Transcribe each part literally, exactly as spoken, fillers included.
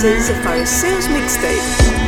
This is a Pharisees mixtape.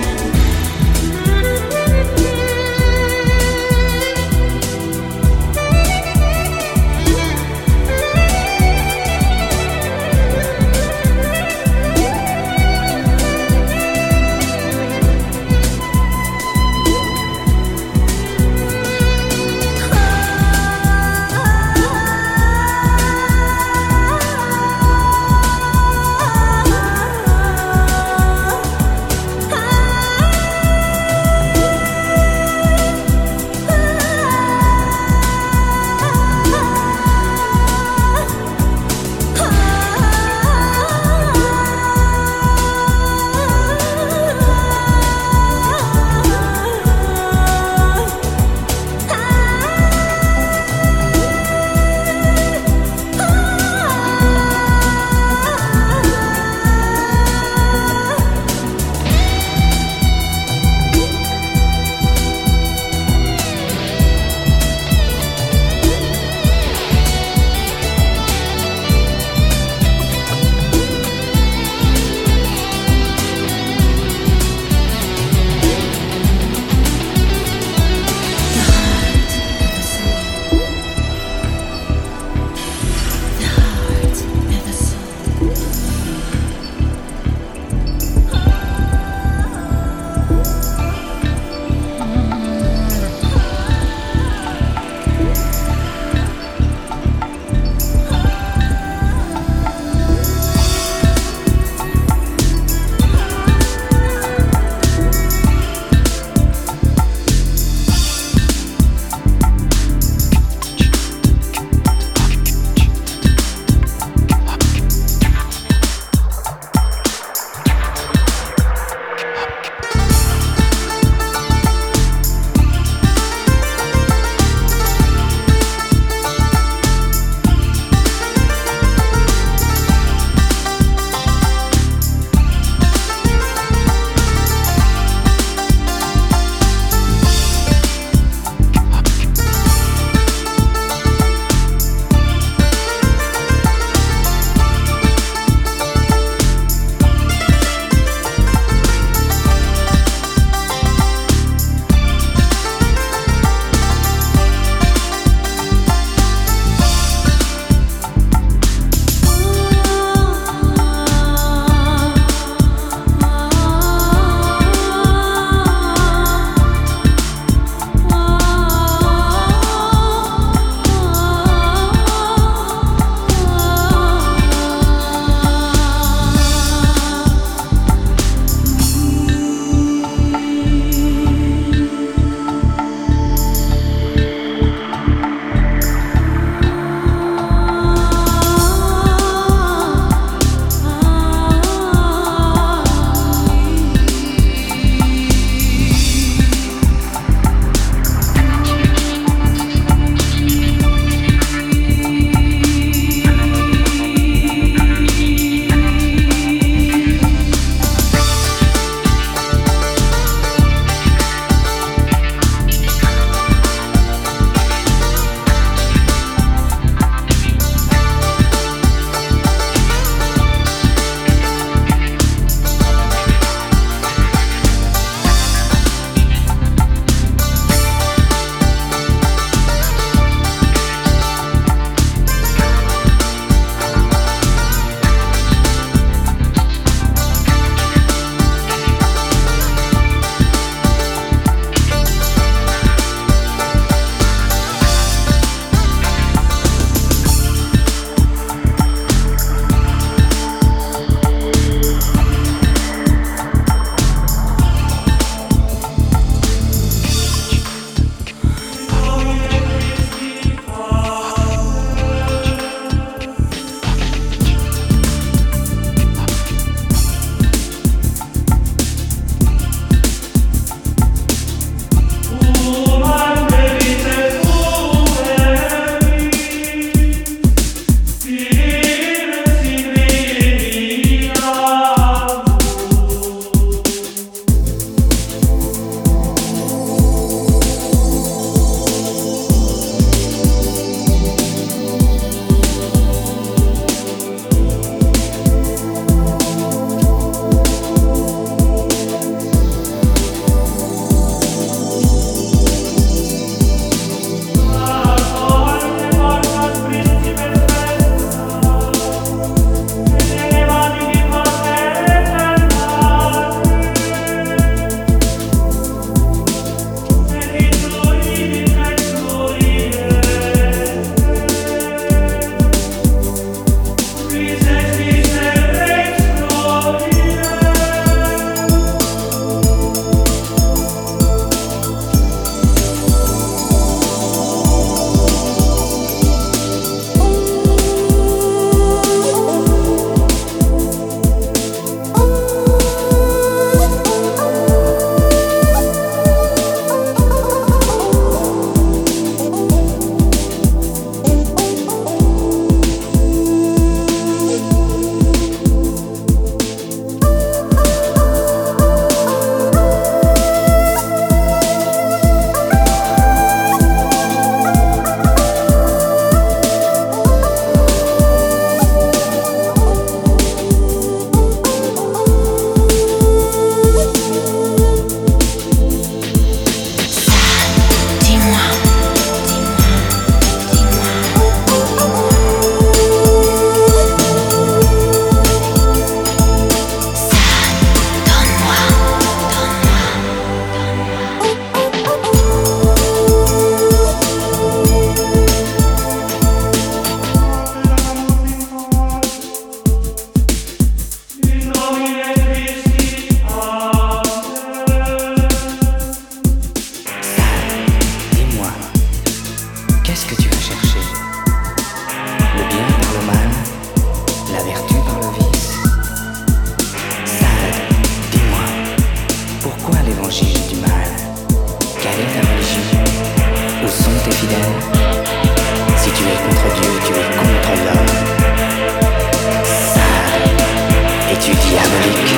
es-tu diabolique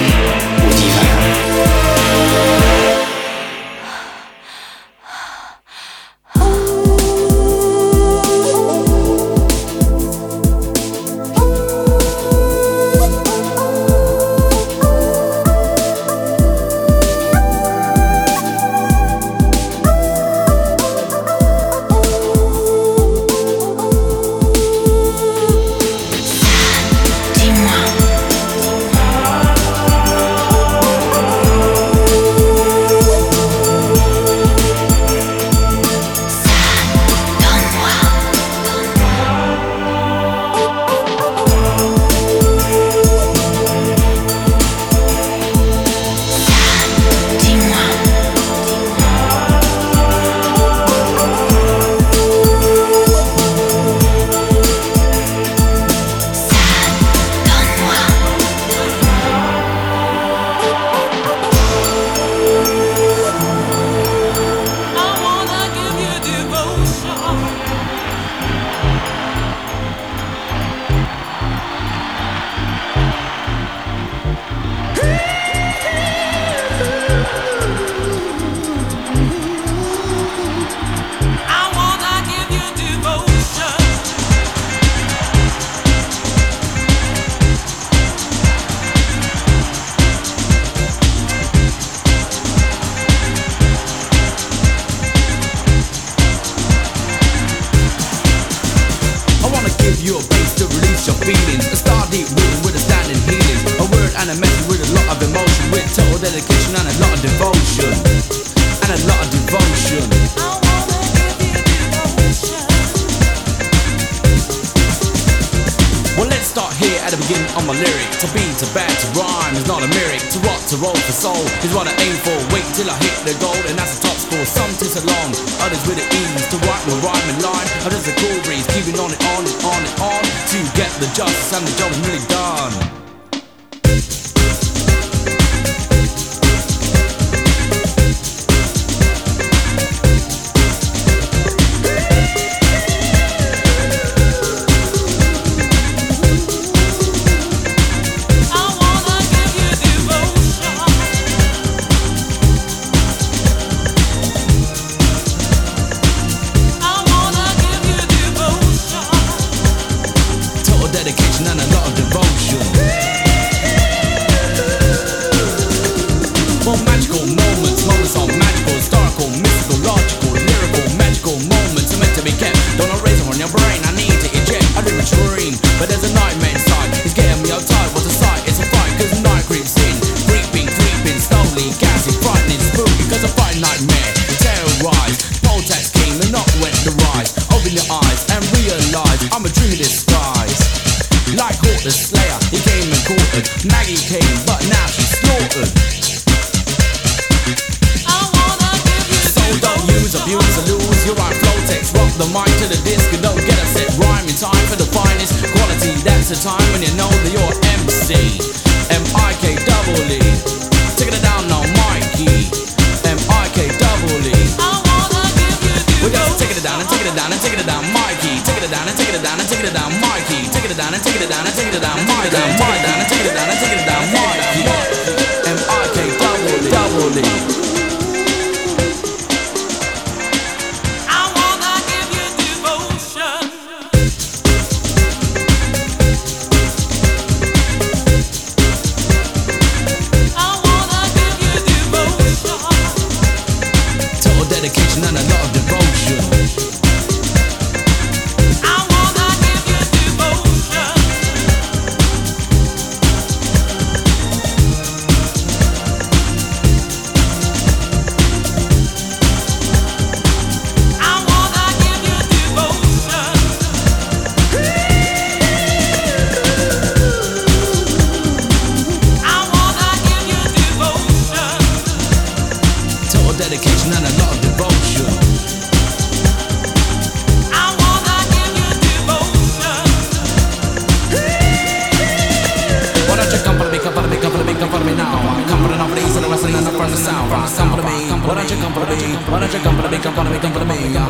ou divin ?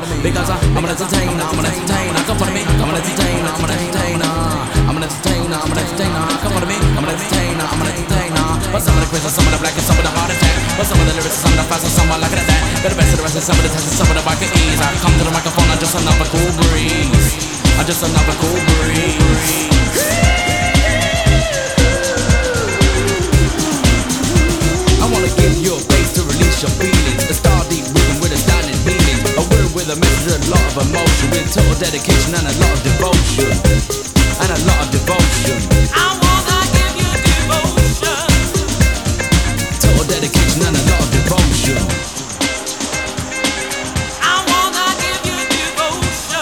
I'm an entertainer, I'm an entertainer, come on to me, I'm an entertainer, I'm an some of the blackest, some of the hardest at. But some of the lyrics are some of the fastest, some are like that. They're the best of the rest, and some of the tests, some of the back of ease. I come to the microphone, I'm just another cool breeze. I'm just another cool breeze. Your feelings, a star deep rhythm with a stylish meaning. A word with a message, a lot of emotion, with total dedication and a lot of devotion. And a lot of devotion. I wanna give you devotion. Total dedication and a lot of devotion. I wanna give you devotion.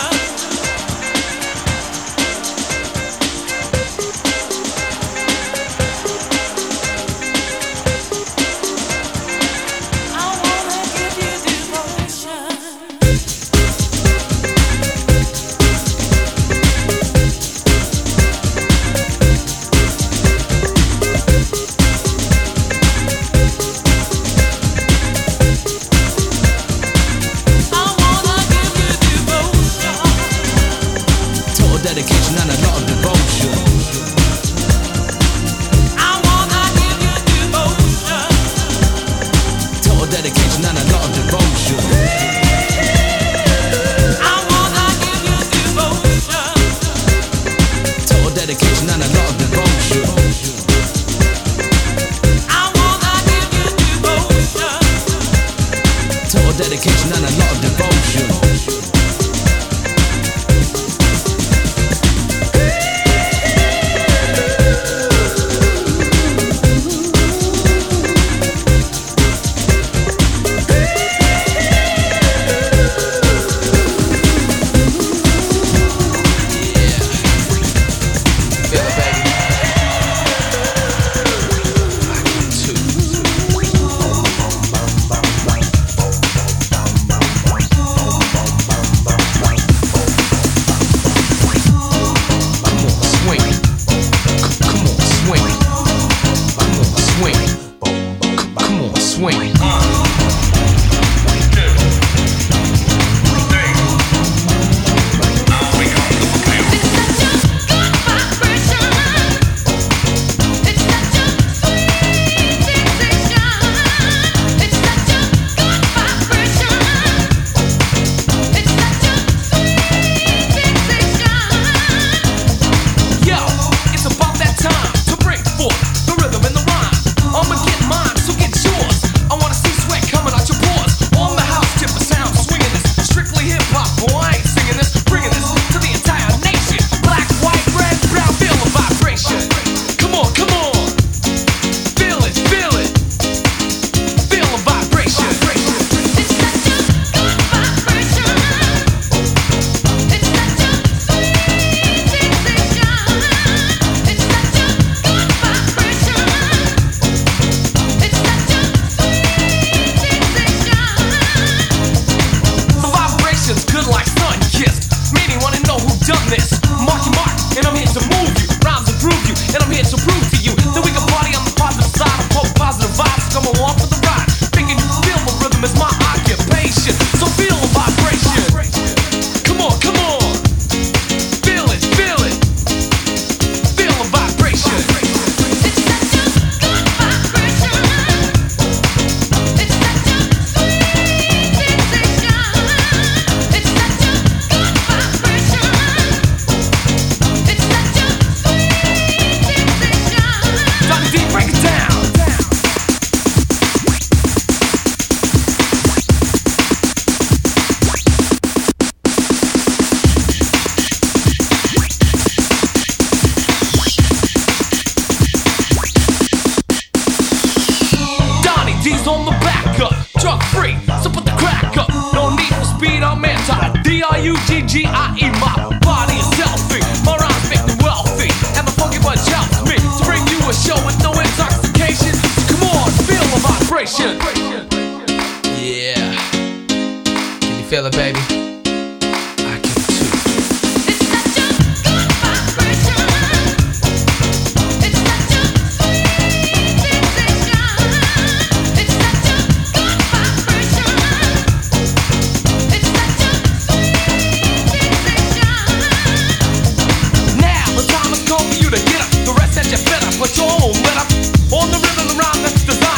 Get up, the rest that you better put your own letter on the rhythm, the rhyme that's designed.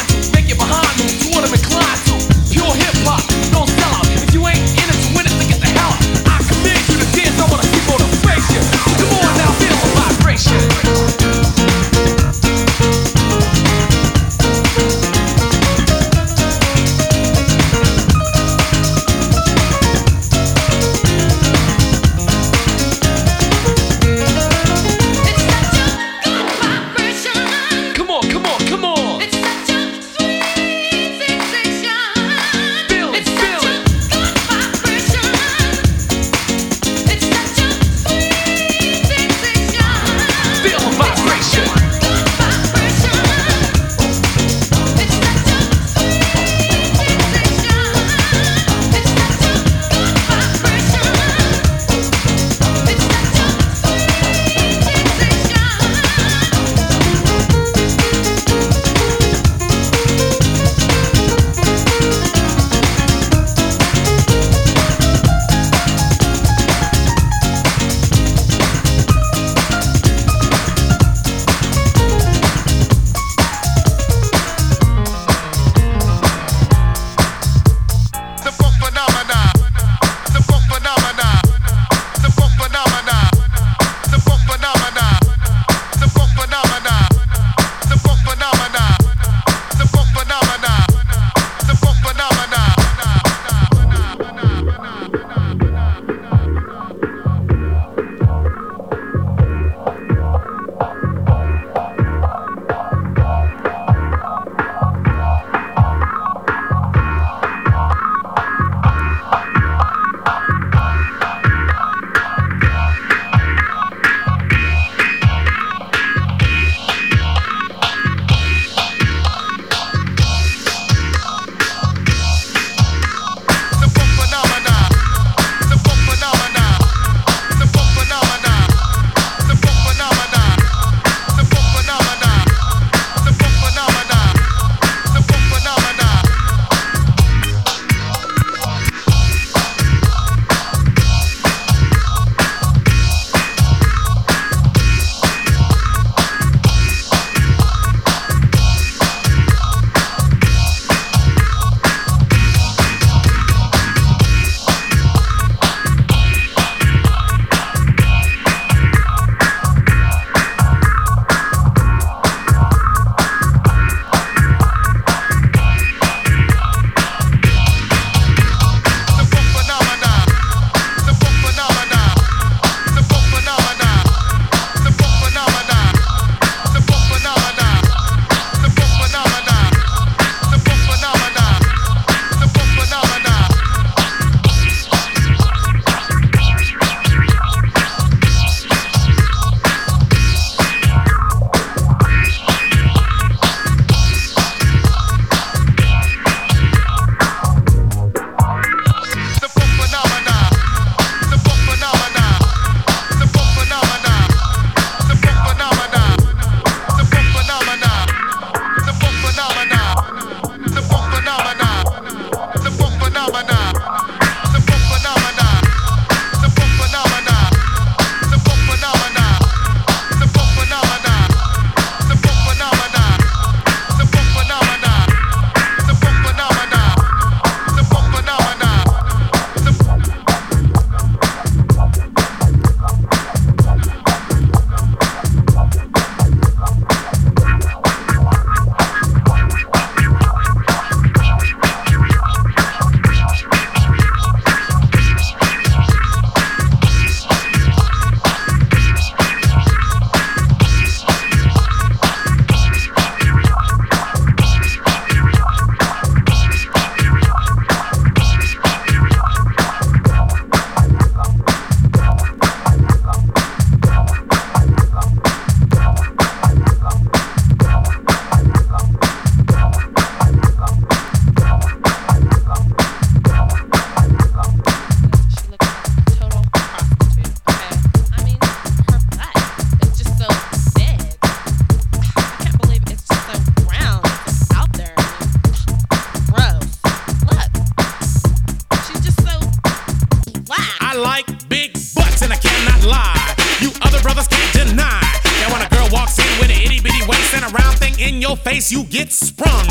in your face, you get sprung.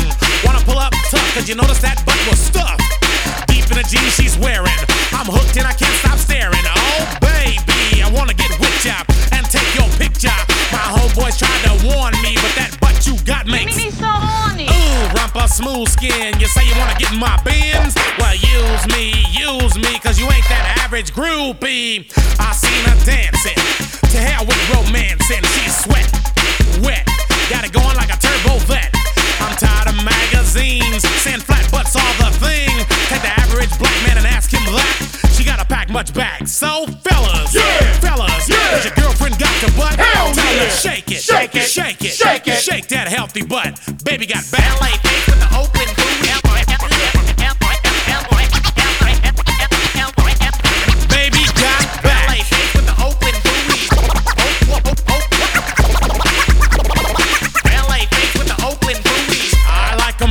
Wanna pull up tough, cause you notice that butt was stuffed deep in the jeans she's wearing. I'm hooked and I can't stop staring. Oh baby, I wanna get whipped up and take your picture. My homeboys tried to warn me, but that butt you got makes me so horny. Ooh, rumpa smooth skin. You say you wanna get in my bins? Well, use me, use me, cause you ain't that average groupie. I seen her dancing to hell with romance, and she's sweat, wet, got it going like a turbo vet. I'm tired of magazines, sand flat butts all the thing. Take the average black man and ask him that. She gotta pack much back. So fellas, yeah, fellas, yeah, has your girlfriend got your butt? Hell tell yeah. her shake it, shake it, shake it, shake it, shake that healthy butt. Baby got ballet face with the open booty. Baby got ballet face with the open booty.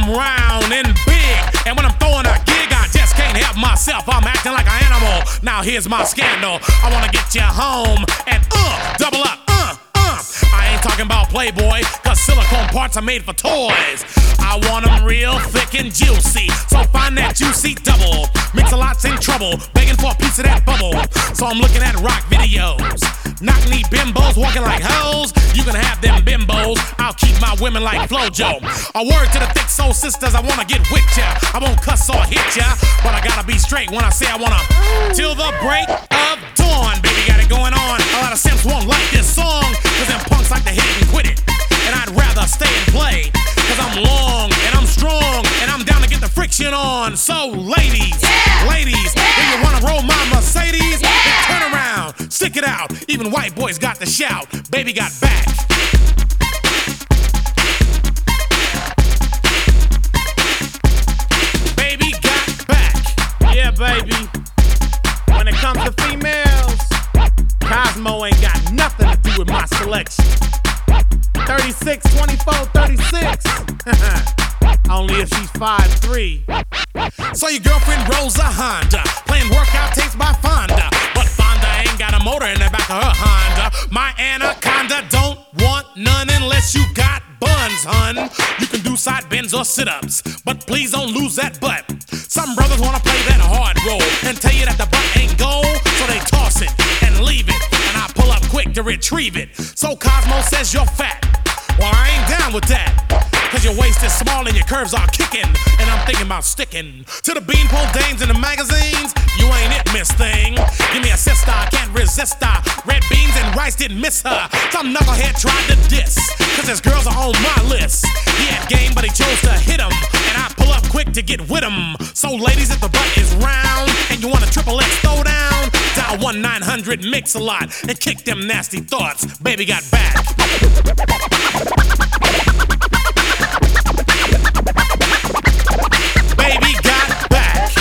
Round and big, and when I'm throwing a gig, I just can't help myself. I'm acting like an animal. Now here's my scandal. I wanna get you home and uh, double up, uh, uh. I ain't talking about Playboy, cause silicone parts are made for toys. I want them real thick and juicy, so find that juicy double. Mix-a-lot's in trouble, begging for a piece of that bubble. So I'm looking at rock videos. Knock-knee bimbos walking like hoes. You can have them bimbos. I'll keep my women like Flojo. A word to the thick soul sisters, I wanna get with ya. I won't cuss or hit ya, but I gotta be straight when I say I wanna. Till the break of dawn, baby, got it going on. A lot of simps won't like this song, cause them punks like to hit it and quit it. And I'd rather stay and play, cause I'm long and I'm strong, and I'm down to get the friction on. So ladies, yeah, ladies, yeah, do you wanna roll my Mercedes? Yeah. Turn around, stick it out. Even white boys got the shout. Baby got back. Baby got back. Yeah, baby. When it comes to females, Cosmo ain't got nothing to do with my selection. thirty-six, twenty-four, thirty-six. Only if she's five three. So your girlfriend rolls a Honda, playing workout tapes by Fonda. But Fonda ain't got a motor in the back of her Honda. My anaconda don't want none unless you got buns, hun. You can do side bends or sit-ups, but please don't lose that butt. Some brothers wanna play that hard role and tell you that the butt ain't gold, so they toss it and leave it, and I pull up quick to retrieve it. So Cosmo says you're fat. Well, I ain't down with that, cause your waist is small and your curves are kicking, and I'm thinking about sticking to the beanpole dames in the magazines. You ain't it, Miss Thing. Give me a sister, I can't resist her. Red beans and rice didn't miss her. Some knucklehead tried to diss, cause his girls are on my list. He had game, but he chose to hit him, and I pull up quick to get with him. So ladies, if the butt is round and you want a triple X throwdown, dial one nine hundred Mix-a-Lot and kick them nasty thoughts. Baby got back. Baby got back.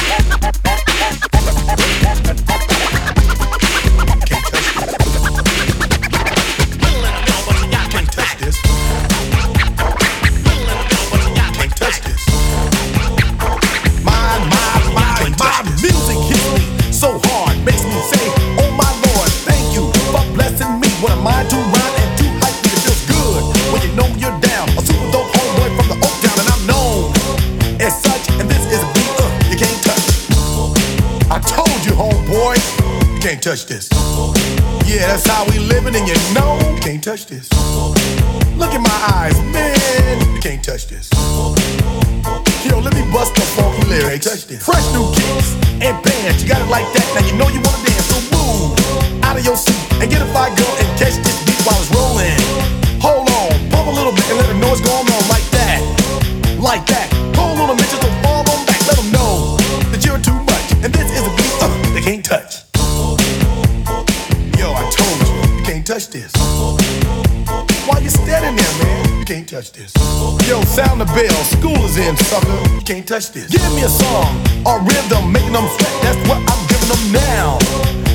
Can't touch this. Can't touch this. My, my, my, my music hits me so hard, makes me say, oh my Lord, thank you for blessing me with a mind to run and to hype me. It feels good when you know you're down. A super dope homeboy from the Oak Town, and I'm known as such. I told you, homeboy, you can't touch this. Yeah, that's how we living, and you know, you can't touch this. Look in my eyes, man, you can't touch this. Yo, let me bust the funky lyrics. Touch this. Fresh new kicks and bands, you got it like that, now you know you wanna dance. So move out of your seat and get a fire girl and catch this beat while it's rolling. Hold on, pump a little bit and let the noise go on like that, like that. Hold on a minute, just fall on back, let them know that you're too much. And this is a beat uh, they can't touch. Yo, I told you, you can't touch this. Why you standing there, man? You can't touch this. Yo, sound the bell, school is in, sucker. You can't touch this. Give me a song, a rhythm, making them sweat. That's what I'm giving them now.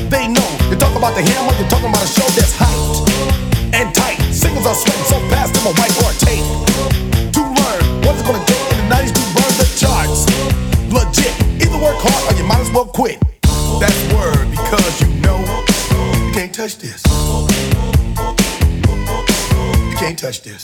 They know, you're talking about the hammer, you're talking about a show that's hyped and tight. Singles are sweating so fast, I'm a whiteboard tape. To learn what it's gonna take in the nineties to burn the charts. Legit, either work hard or you might as well quit. That's word, because you know you can't touch this. You can't touch this.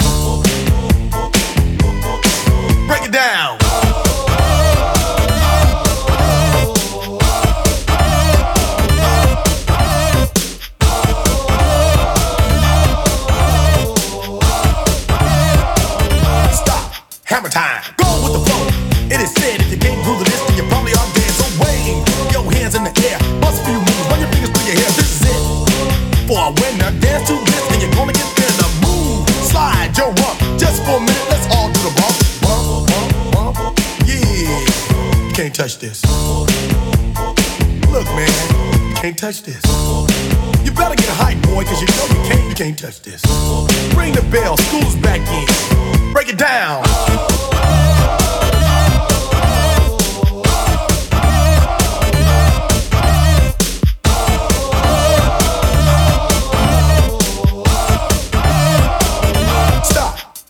Hammer time. Go with the flow. It is said if you can't rule the list, then you probably are dead. So wave your hands in the air. Bust a few moves, run your fingers through your hair. This is it. For a winner, dance to this, and you're gonna get thinner. Move, slide your rump. Just for a minute, let's all do the bump. Bump, bump, bump. Yeah. You can't touch this. Look, man, you can't touch this. You better get a hype, boy, cause you know you can't, you can't touch this. Ring the bell, school's back in. Break it down.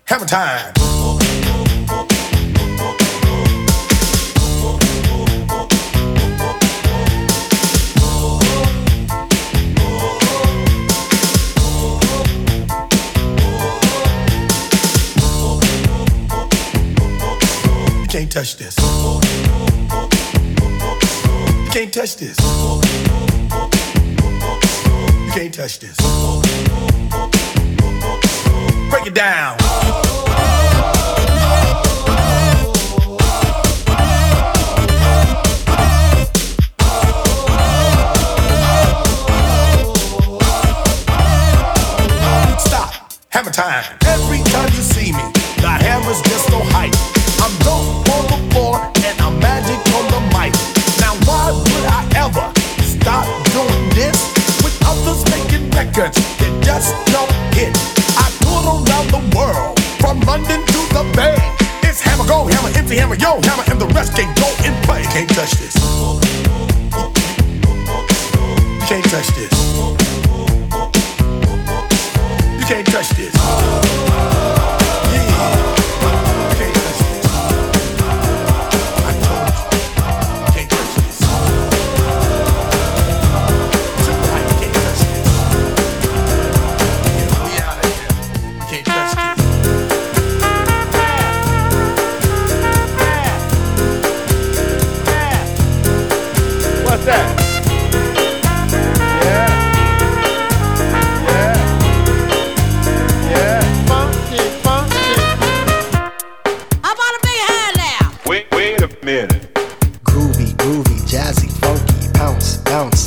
Hammer time. You can't touch this. You can't touch this. You can't touch this. Break it down. Hammer time. Every time you see me, got hammers just so hype. I'm dope on the floor and I'm magic on the mic. Now why would I ever stop doing this? With others making records that just don't hit. I tour around the world, from London to the Bay. It's hammer go, hammer empty, hammer yo, hammer, and the rest can't go and play. You can't touch this. You can't touch this. You can't touch this. Yeah. You can't touch this. I told you. You can't touch this. Tonight, you can't touch this. Yeah, we out of here. You can't touch this. What's that?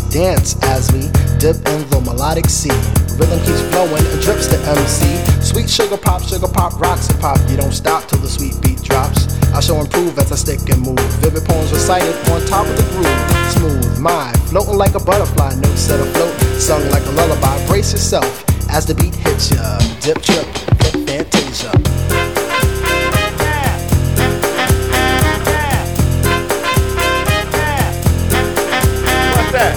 Dance as we dip in the melodic sea. Rhythm keeps flowing and drips to M C. Sweet sugar pop, sugar pop, rocks and pop. You don't stop till the sweet beat drops. I shall improve as I stick and move. Vivid poems recited on top of the groove. Smooth mind, floating like a butterfly. Notes that afloat, sung like a lullaby. Brace yourself as the beat hits ya. Dip, trip, hip, fantasia. What's that?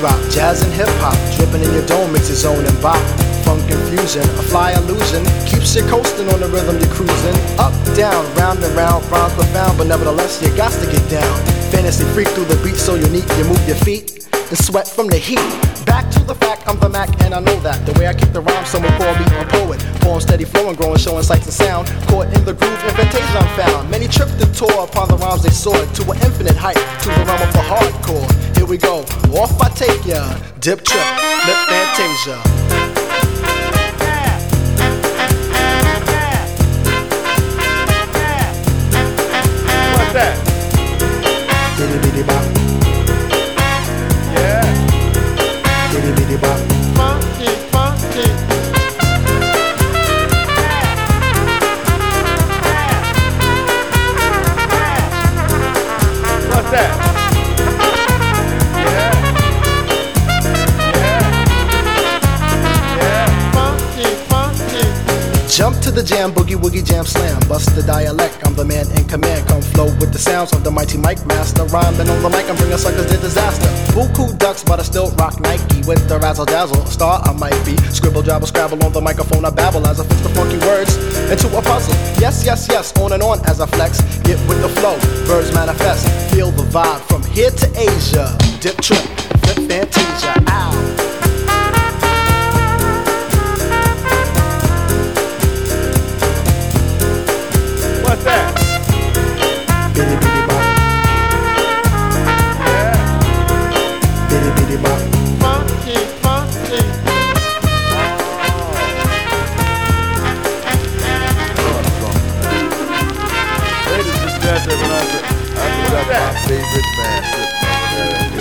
Drop, jazz and hip hop, dripping in your dome, mix your zone and bop. Funk infusion, a fly illusion, keeps you coasting on the rhythm you're cruising. Up, down, round and round, rhymes profound, but nevertheless you got to get down. Fantasy freak through the beat, so unique, you move your feet and sweat from the heat. Back to the fact, I'm the Mac and I know that. The way I kick the rhyme, someone call me a poet. Poem steady flowing, growing, showing sights and sound. Caught in the groove, invitation I'm found. Many tripped and tore upon the rhymes they soared to an infinite height, to the realm of the hardcore. Here we go, off I take ya, dip trip, lip fantasia. What's that? Diddy biddy bop. Yeah. Diddy biddy bop. Funky, funky. What's that? Jump to the jam, boogie woogie jam slam. Bust the dialect, I'm the man in command. Come flow with the sounds of the mighty mic master. Rhyming on the mic, I'm bringing suckers to disaster. Buku ducks, but I still rock Nike. With the razzle dazzle, a star I might be. Scribble, drabble, scrabble on the microphone, I babble as I fix the funky words into a puzzle. Yes, yes, yes, on and on as I flex. Get with the flow, birds manifest. Feel the vibe from here to Asia. Dip trip, flip fantasia, ow. What's that? Bitty bitty bop. Yeah. Bitty bitty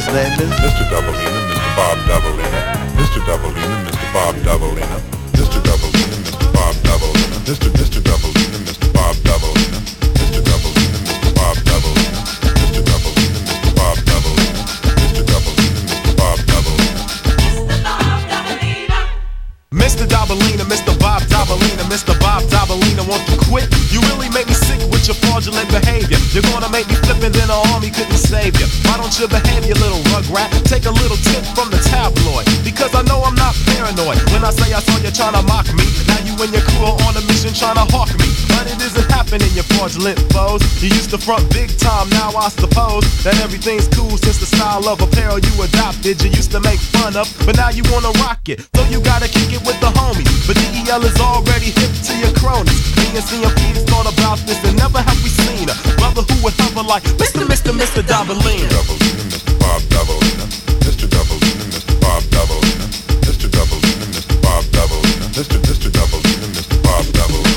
Double-N, Mister Double-N, Mister Bob Double-N, Mister Double-N, Mister Bob Double-N, Mister Double-N, Mister Bob Double-N, Mister Mister Double-N, Mister Bob Double-N, Mister Double-N, Mister Bob Double-N, Mister Double-N, Mister Bob Double-N, Mister Double-N, Mister Bob Double-N, Mister Double-N, Mister Bob Double-N, Mister Bob Double-N, want to quit? You really make me sick with your fraudulent behavior. You're gonna make me flip and then an army couldn't save you. Why don't you behave, you little rugrat? Take a little tip from the tabloid, because I know I'm not paranoid. When I say I saw you trying to mock me, now you and your crew are on a mission trying to hawk me. But it isn't happening, you fraudulent foes. You used to front big time, now I suppose that everything's cool since the style of apparel you adopted you used to make fun of, but now you wanna rock it. So you gotta kick it with the homies, but D E L is already hip to your cronies. Me and C M P thought about this and never have we seen a brother who would hover like Mister Mister Mister Double-N, Mister Bob Double-N, Mister Double-N, Mister Bob Double-N, Mister Double-N, Mister Bob Double-N, Mister Mister Double-N, Mister Bob Double-N.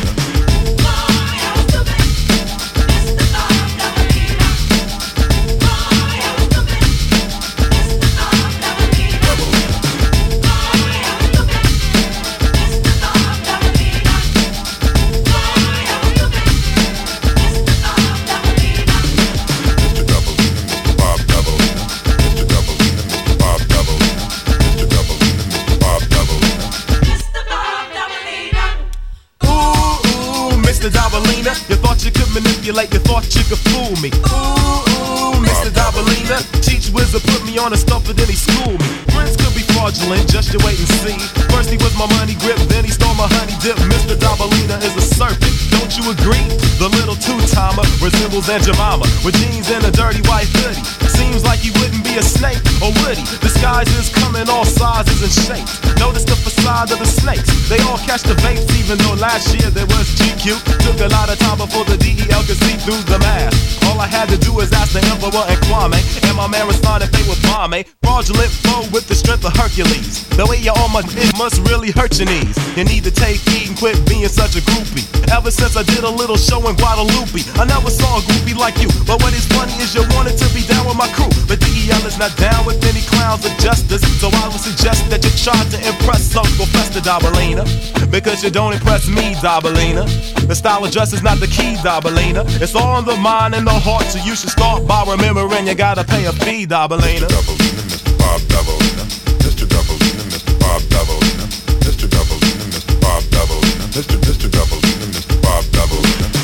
Manipulate, you thought you could fool me. Ooh, ooh, Mister Dabalina, Teach Wizard put me on a stumper, then he schooled me. Prince could be fraudulent, just you wait and see. First he was my money grip, then he stole my honey dip. Mister Dabalina is a serpent, don't you agree? The little two-timer resembles Aunt Jemima, with jeans and a dirty white hoodie. Seems like he wouldn't be a snake, or would he? Disguises come in all sizes and shapes. Notice the facade of the snakes, they all catch the vapes. Even though last year there was G Q, took a lot of time before the D E L could see through the mask. All I had to do is ask the Emperor and Kwame, and my man responded they were Bombay. Fraudulent foe with the strength of Hercules. The way you're on my it must really hurt your knees. You need to take heed and quit being such a groupie. Ever since I did a little show in Guadalupe, I never saw a groupie like you. But what is funny is you wanted to be down with my crew, but D E L is not down with any clowns of justice. So I would suggest that you try to impress Uncle Fester Dabalina, because you don't impress me, Dabalina. The style of dress is not the key, Dabalina. It's all in the mind and the heart, so you should start by remembering you gotta pay a fee, Dabalina. Mister Bob Dabalina, Mister Dabalina, Mister Bob Dabalina, Mister Dabalina, Mister Bob Dabalina, Mister Mister Dabalina, Mister Bob Dabalina. Mister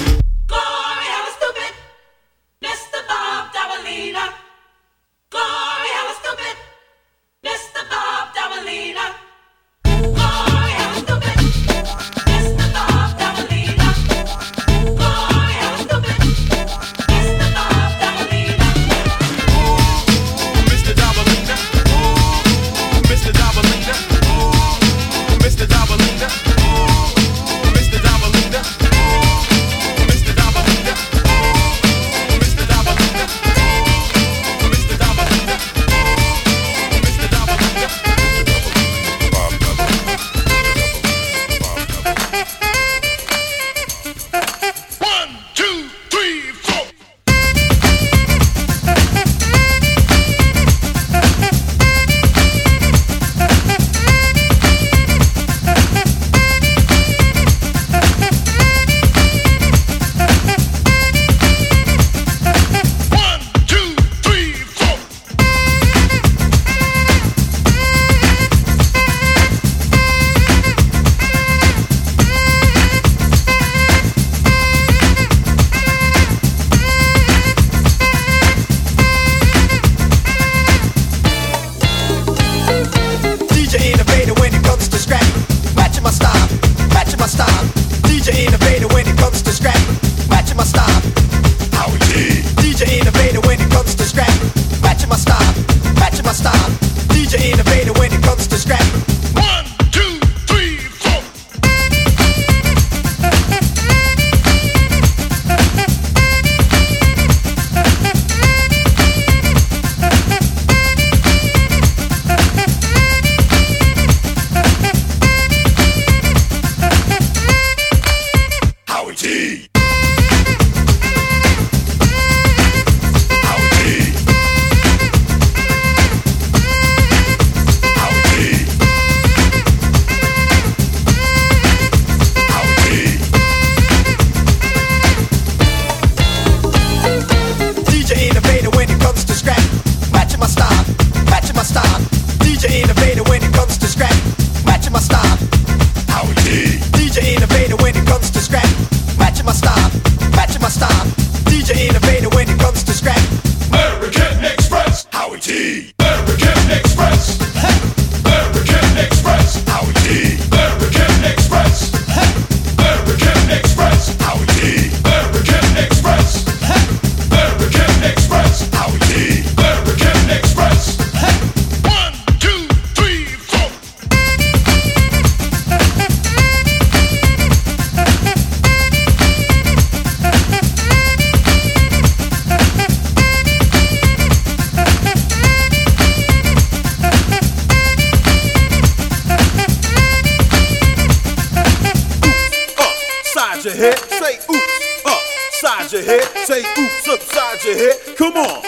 D J innovator when it comes to scrap, matching my style. How D? D J innovator when it comes to scrap, matching my style, matching my style. D J innovator when it comes to scrap. American Express, how D? American Express, American Express, how D? American Express, American Express, how D? American Express, American Express, how D? American Express. Head, say oops, upside your head, say oops, upside your head, come on.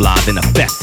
live in effect,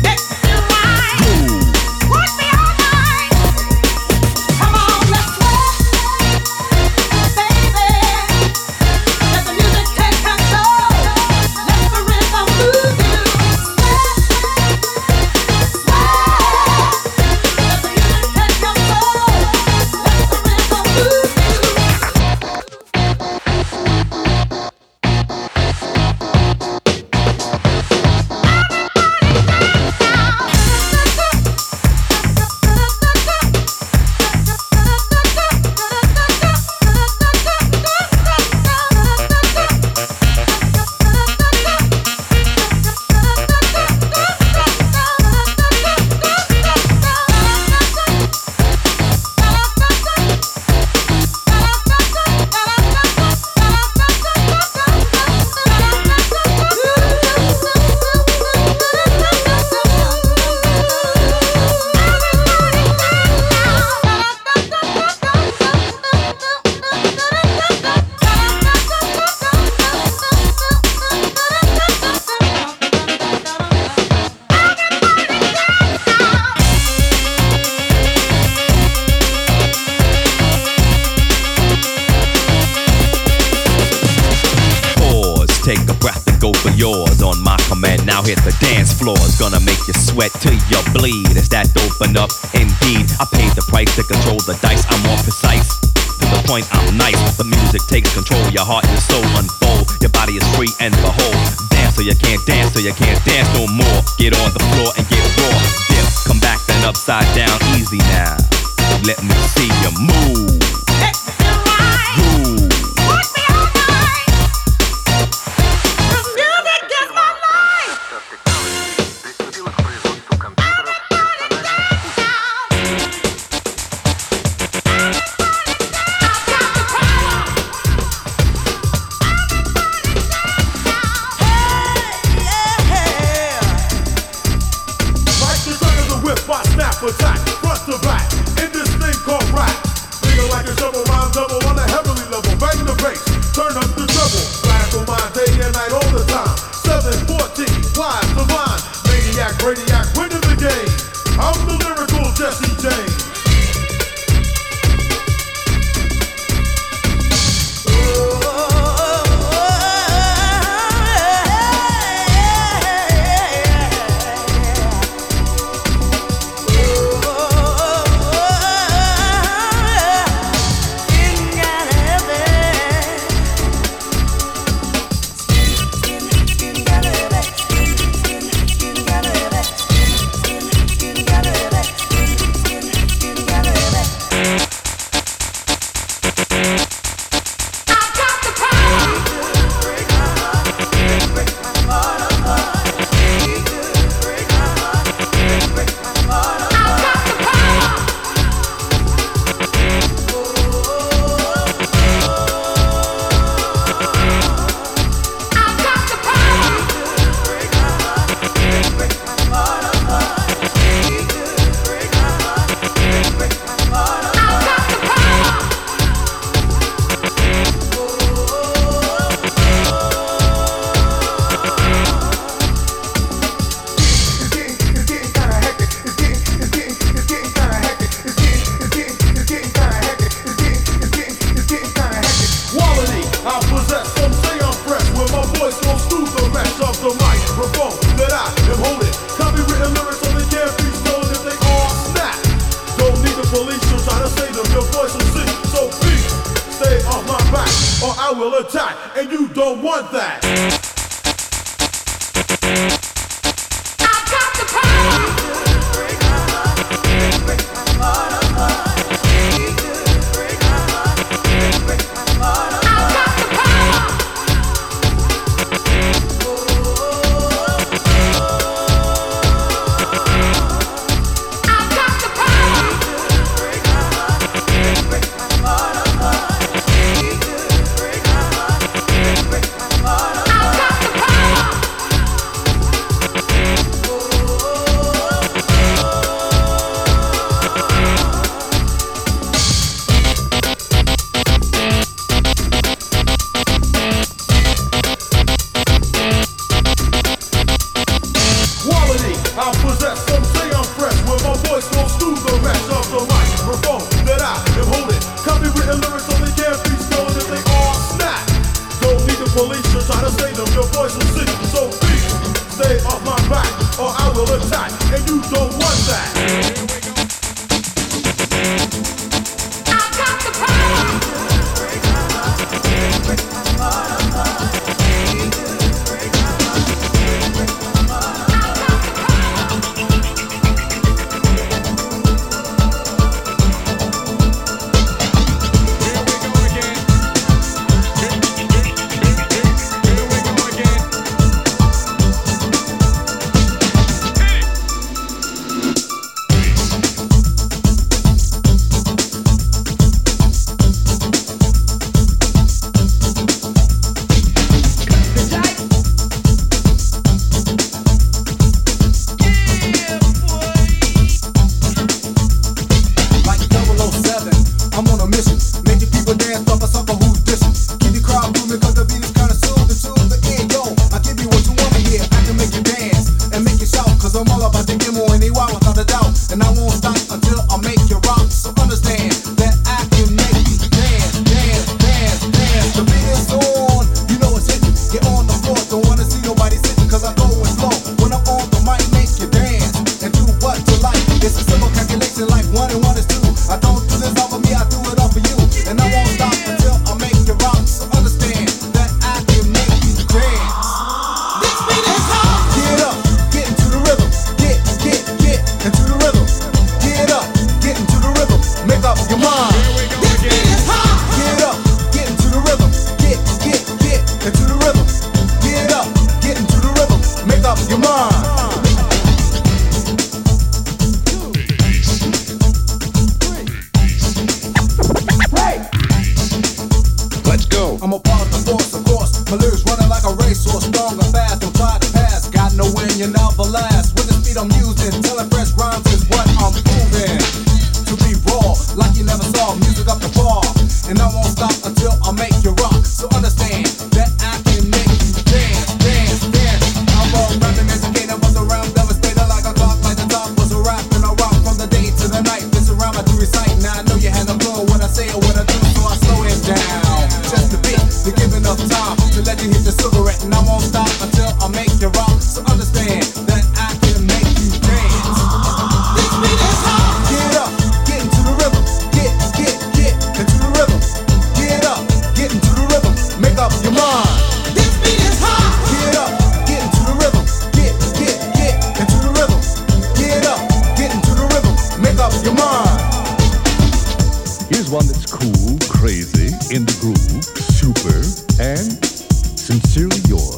Let's do right. Move. Work me all night. Come on, let's work, baby. Let the music take control. Let the rhythm move you. Sweat, sweat. Let the music take control. Let the rhythm move you. Take a breath and go for yours. On my command, now hit the dance floor. It's gonna make you sweat till you bleed. Is that open up? Indeed, I paid the price to control the dice. I'm more precise, to the point I'm nice. The music takes control, your heart and your soul unfold. Your body is free and behold. Dance so you can't dance, so you can't dance no more. Get on the floor and get raw. Dip, come back then upside down. Easy now, let me see you move. Let's do right. Move. and I won't stop until I make you rock. So understand that I can make you dance, dance, dance, dance. The beat is on, you know it's hitting. Get on the floor, don't wanna see nobody sitting, 'cause I'm going slow. When I'm on the mic, make you dance and do what you like. It's a simple calculation, like one and one is two. I don't do this all for me, I do it all for you, and I won't stop until I make you rock. So understand that I can make you dance. This beat is hot. Get up, get into the rhythm. Get, get, get into the rhythm. Get up, get into the rhythm. Make up your mind. This beat is hot. Get up, get into the rhythm. Get, get, get into the rhythm. Get up, get into the rhythm. Make up your mind. I'm a part of the force, of course. My lyrics running like a racehorse, strong and fast. Don't try to pass. Got no win, you never last. With the speed I'm using, telling fresh rhymes is what I'm proving. To be raw, like you never saw. Music up the bar, and I won't stop until I make you rock. So understand that I can make you dance, dance, dance. I'm a rapping educator, was around devastator like a clock, like the top was a rap, and I rock from the day to the night. This around I do recite. Now I know you had a flow when I say or what I do, so I slow it down. To give enough time to let you hit the cigarette, and I won't stop until I make you rock. So understand that I can make you dance. This beat is hot. Get up, get into the rhythm. Get, get, get into the rhythm. Get up, get into the rhythm. Make up your mind. This beat is hot. Get up, get into the rhythm. Get, get, get into the rhythm. Get up, get into the rhythm. Make up your mind. Here's one that's cool, crazy, in the groove. Super and sincerely yours.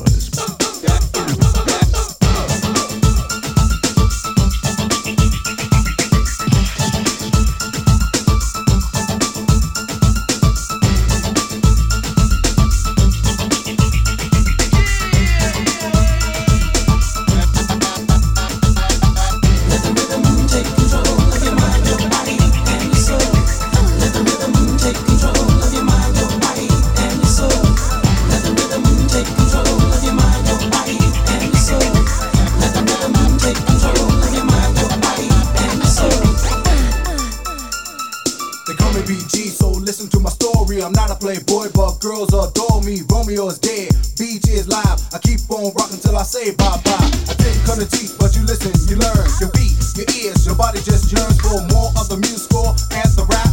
I'm not a playboy, but girls adore me. Romeo is dead, B J is live. I keep on rocking till I say bye-bye. I didn't come to teach, but you listen, you learn. Your beat, your ears, your body just yearns for more of the musical and the rap.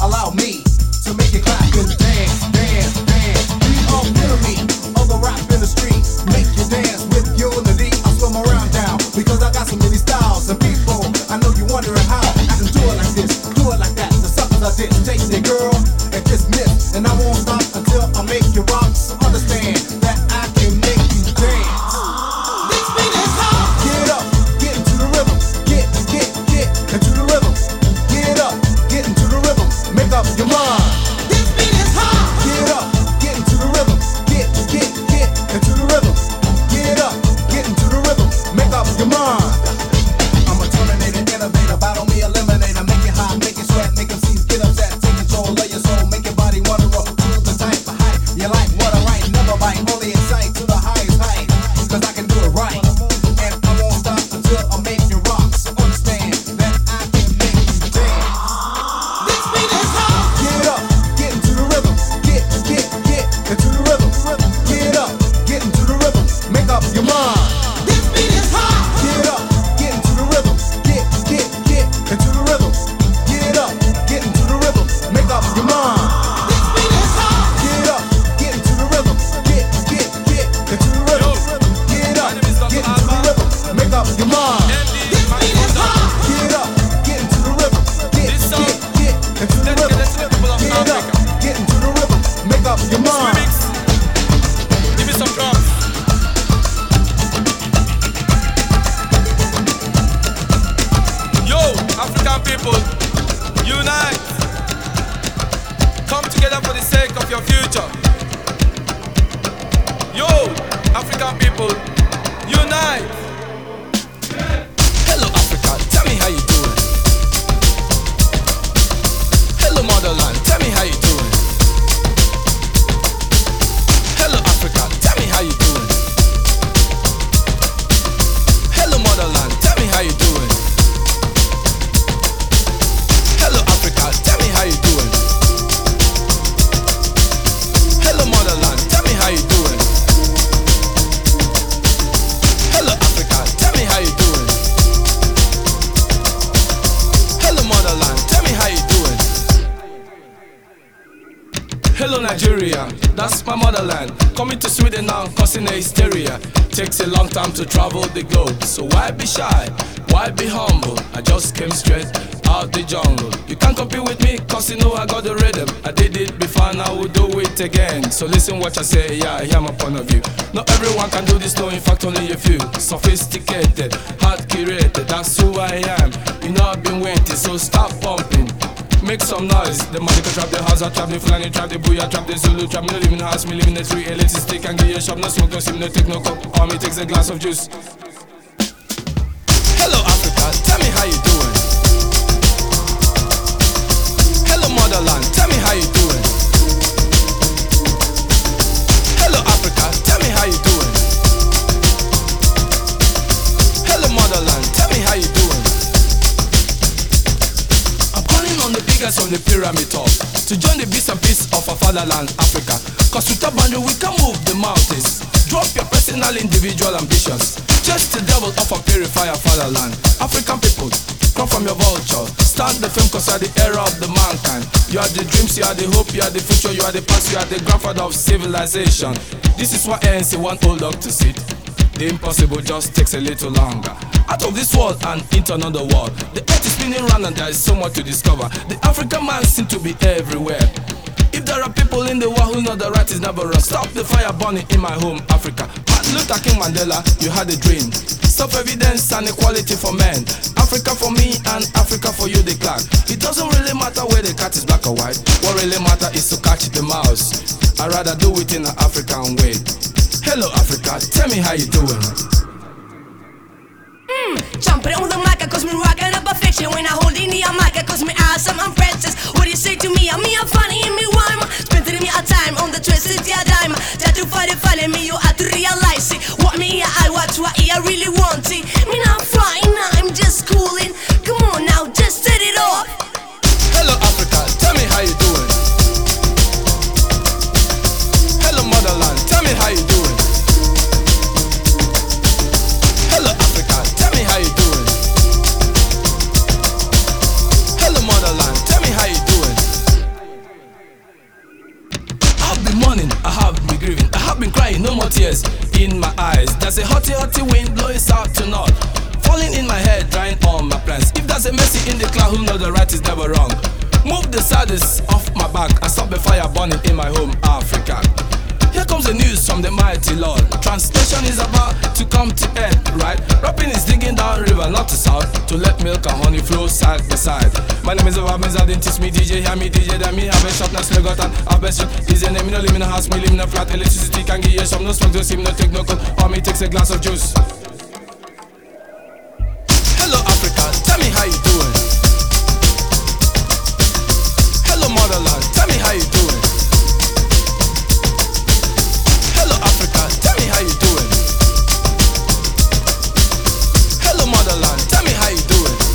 Allow me to make you clap and dance, dance, dance. We are enemy of the rap industry. Make you dance with unity. I slow my round down because I got so many styles and people. I know you're wondering how I can do it like this, do it like that. The suckers I didn't take their girl. And I won't stop until I make you rock. So understand that I can make you dance. This beat is hot. Get up, get into the rhythm. Get, get, get into the rhythm. Get up, get into the rhythm. Make up your mind. This beat is hot. Get up, get into the rhythm. Get, get, get into the rhythm. Get up, get into the rhythm. Make up your mind. I'm a terminator, innovator, battle me, eliminator. Make it hot, make it sweat, make them see, get upset. Take control of your soul. Nigeria, that's my motherland. Coming to Sweden now, causing a hysteria. Takes a long time to travel the globe. So why be shy? Why be humble? I just came straight out the jungle. You can't compete with me, cause you know I got the rhythm. I did it before and I will do it again. So listen what I say, yeah, I hear my point of view. Not everyone can do this, no, in fact only a few. Sophisticated, hard curated, that's who I am. You know I've been waiting, so stop pumping. Make some noise. The Malika trap, the Hazard trap, the Fulani trap, the Booyah trap, the Zulu trap. Me no live in house, me live in the tree. Elitist take and give a shop, no smoke, no sim, no take no cup. All me takes a glass of juice. Hello Africa, tell me how you doing. Hello motherland, tell me how you doing. Hello Africa, tell me how you doing. Hello motherland, tell me how you doing. On the biggest on the pyramid top to join the bits and piece of our fatherland Africa. Cause without boundary we can move the mountains. Drop your personal individual ambitions. Chase the devil off and purify our fatherland. African people, come from your vulture. Start the film cause you are the era of the mankind. You are the dreams, you are the hope, you are the future, you are the past, you are the grandfather of civilization. This is why A N C want old dog to sit. The impossible just takes a little longer. Out of this world and into another world. The earth is spinning round and there is so much to discover. The African man seems to be everywhere. If there are people in the world who know the right is never wrong, stop the fire burning in my home, Africa. Martin Luther King Mandela, you had a dream. Self-evidence and equality for men. Africa for me and Africa for you, they clack. It doesn't really matter where the cat is black or white. What really matters is to catch the mouse. I'd rather do it in an African way. Hello Africa, tell me how you doing. Mmm, jumping on the mic, cause me rockin' up a fiction. When I hold in the mic, cause me awesome, I'm princess. What do you say to me? I'm me, I'm funny, and me, why? Spending me a time on the twisted, yeah, dime. That you find it funny, me, you have to realize it. What me, I watch, what I really want it. Me, not flying, I'm just cooling. Come on now, just set it off. Hello Africa, tell me how you doing. Hello motherland, tell me how you doing. I have been crying, no more tears in my eyes. There's a hotty, hotty wind blowing south to north, falling in my head, drying all my plans. If there's a mercy in the cloud, who knows the right is never wrong. Move the saddest off my back and stop the fire burning in my home, Africa. Here comes the news from the mighty Lord. Translation is about to come to end, right? Rapping is digging down river, not to south, to let milk and honey flow side by side. My name is Obamiza, didn't teach me D J, hear me D J, then me have a shot, now slug out and have a shot. Is a name, no live in a house, me live in a flat, electricity can give you some, no smoke, no steam, no take no cold, or me takes a glass of juice. Hello Africa, tell me how you doing. Hello motherland, tell me how you doing. How you doing? Hello motherland, tell me how you doing.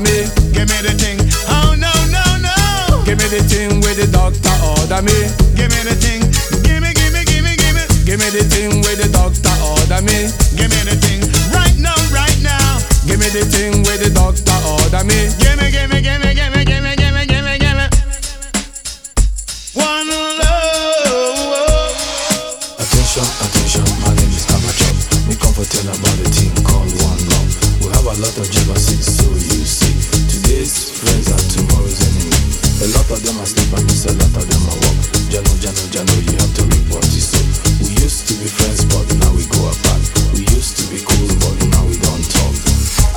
order me. Give me the thing. Oh no no no. Give me the thing where the doctor order me. Give me the thing. Give me give me give me give me. Give me the thing where the doctor order me. Give me the thing. Right now right now. Give me the thing where the doctor order me. Give me give me give me give me give me give me give me give me. One love. Attention attention, my name is Kamachop. We come for tell about the thing called one love. We have a lot of jealousy, so you see. Today's friends are tomorrow's enemies. A lot of them are sleep and miss, a lot of them are walk. Jano, Jano, Jano, you have to reap what you sow. We used to be friends, but now we go apart. We used to be cool, but now we don't talk.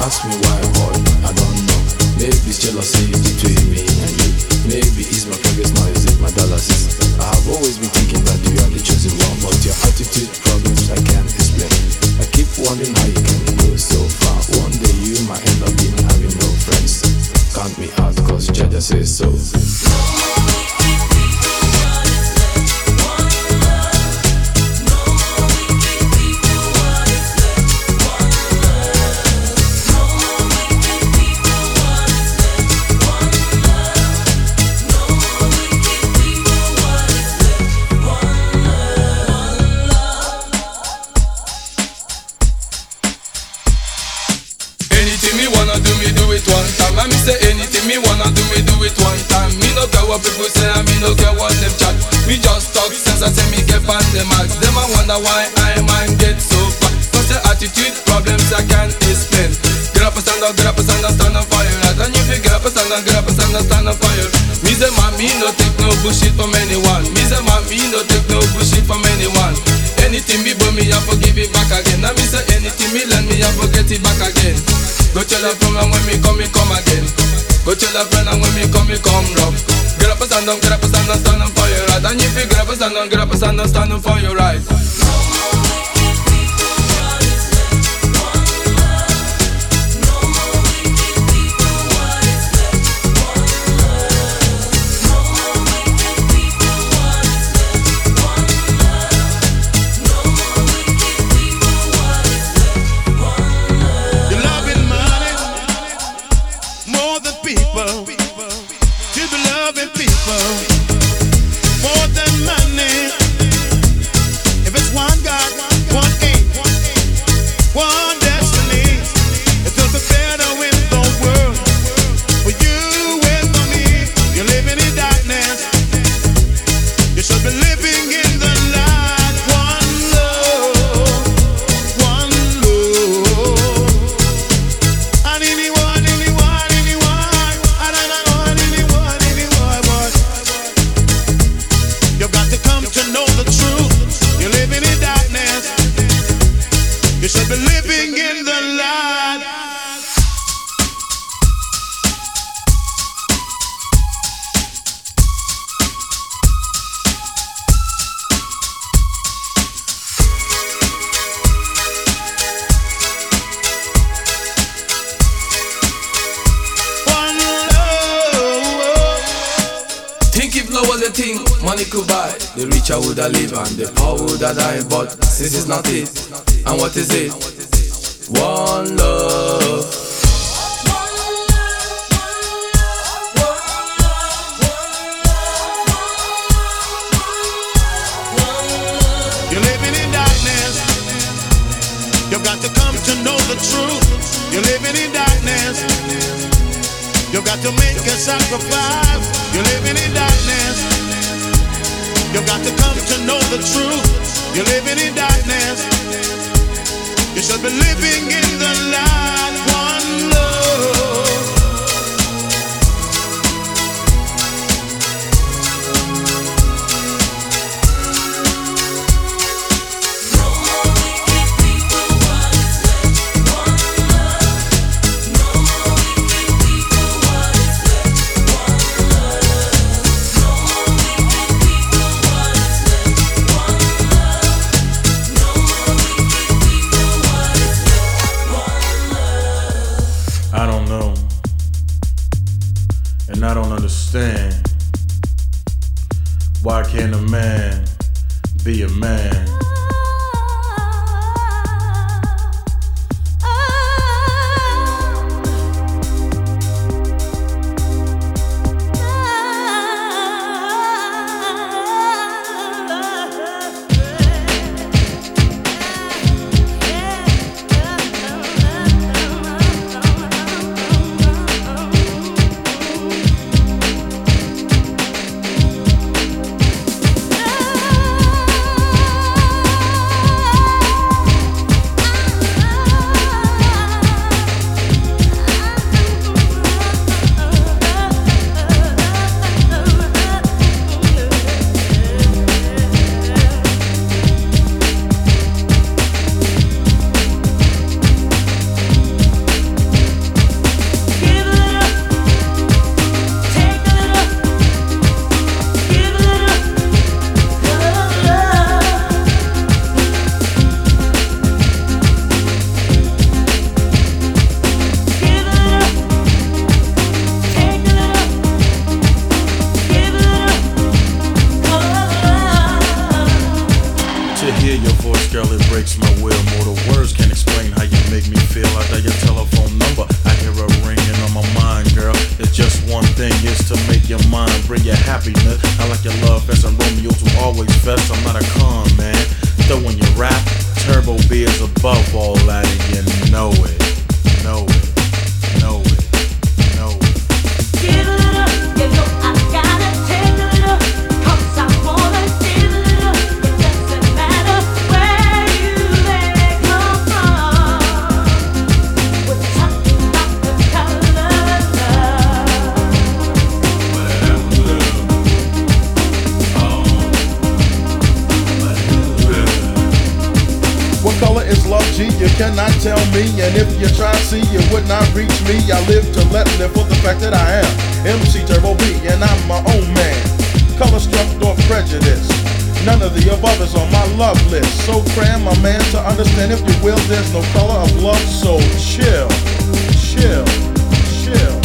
Ask me why, boy, I don't know. Maybe it's jealousy between me and you. Maybe it's my previous noise, it's my dallas. I have always been thinking that you are the chosen one, but your attitude problems I can't explain. I keep wondering how you can go so far. One day you might end up being having no friends. Can't be hard cause Jaja says so. Say anything me wanna do, me do it one time. Me no care what people say and me no care what them chat. Me just talk sense and say me get on the max. Them I wonder why I mind get so fat. Cause the attitude problems I can't explain. Get up and stand up, get up and stand up, stand up for you. And you feel get up and stand up, get up and stand up, stand up for you. Me say man, me no take no bullshit from anyone. Me say man, me no take no bullshit from anyone. Anything me but me I forgive it back again. Now me say anything me learn me I forget it back again. Go tell a friend and when me come, me come again. Go tell a friend and when me come, me come rough. Get up and stand up, get up and stand up, stand up for your right. And if you get up and stand up, get up and stand up, stand up for your right. breaks my will. Mortal words can't explain how you make me feel. I got your telephone number, I hear a ringing on my mind, girl. It's just one thing, is to make your mind, bring your happiness. I like your love fest and Romeo's will always fest. I'm not a con, man. Throwing your rap, turbo B is above all that, and you know it, know it, know it, know it. Give it up, you know I gotta take it up, 'cause I wanna give it up. It doesn't matter where you may come from. We're talking about the color of love. Well, blue. Oh, blue. What color is love, G? You cannot tell me, and if you try, see, you would not reach me. I live to let live for the fact that I am M C Turbo B, and I'm my own man. Color struck nor prejudice, none of the above is on my love list. So cram, my man, to understand, if you will, there's no color of love, so chill, chill, chill.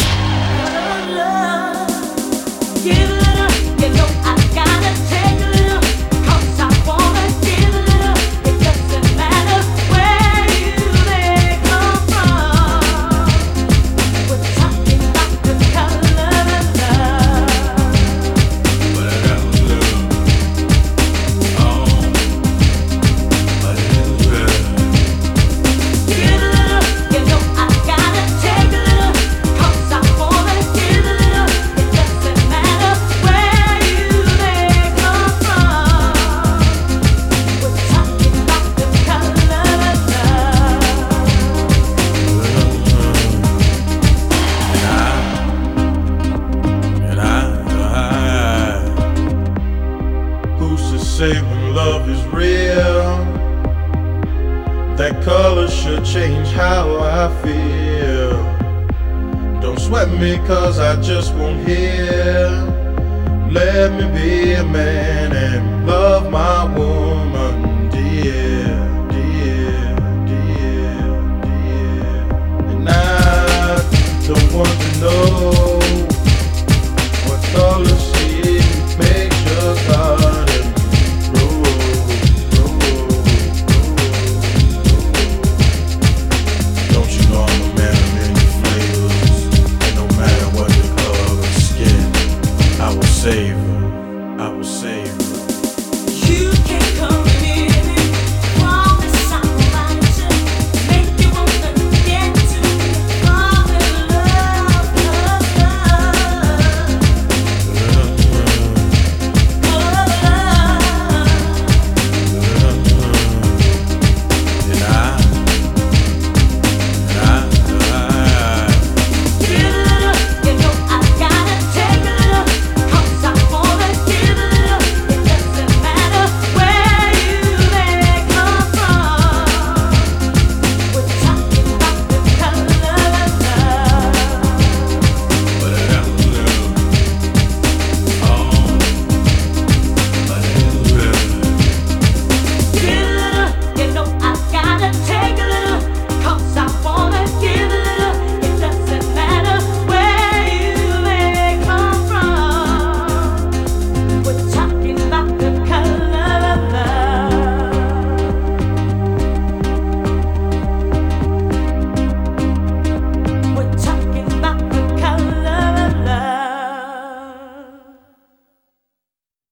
Say when love is real, that color should change how I feel. Don't sweat me, 'cause I just won't hear. Let me be a man and love my woman, dear, dear, dear, dear. And I don't want to know what color she is, makes your God. Save her, I will save her. You can come.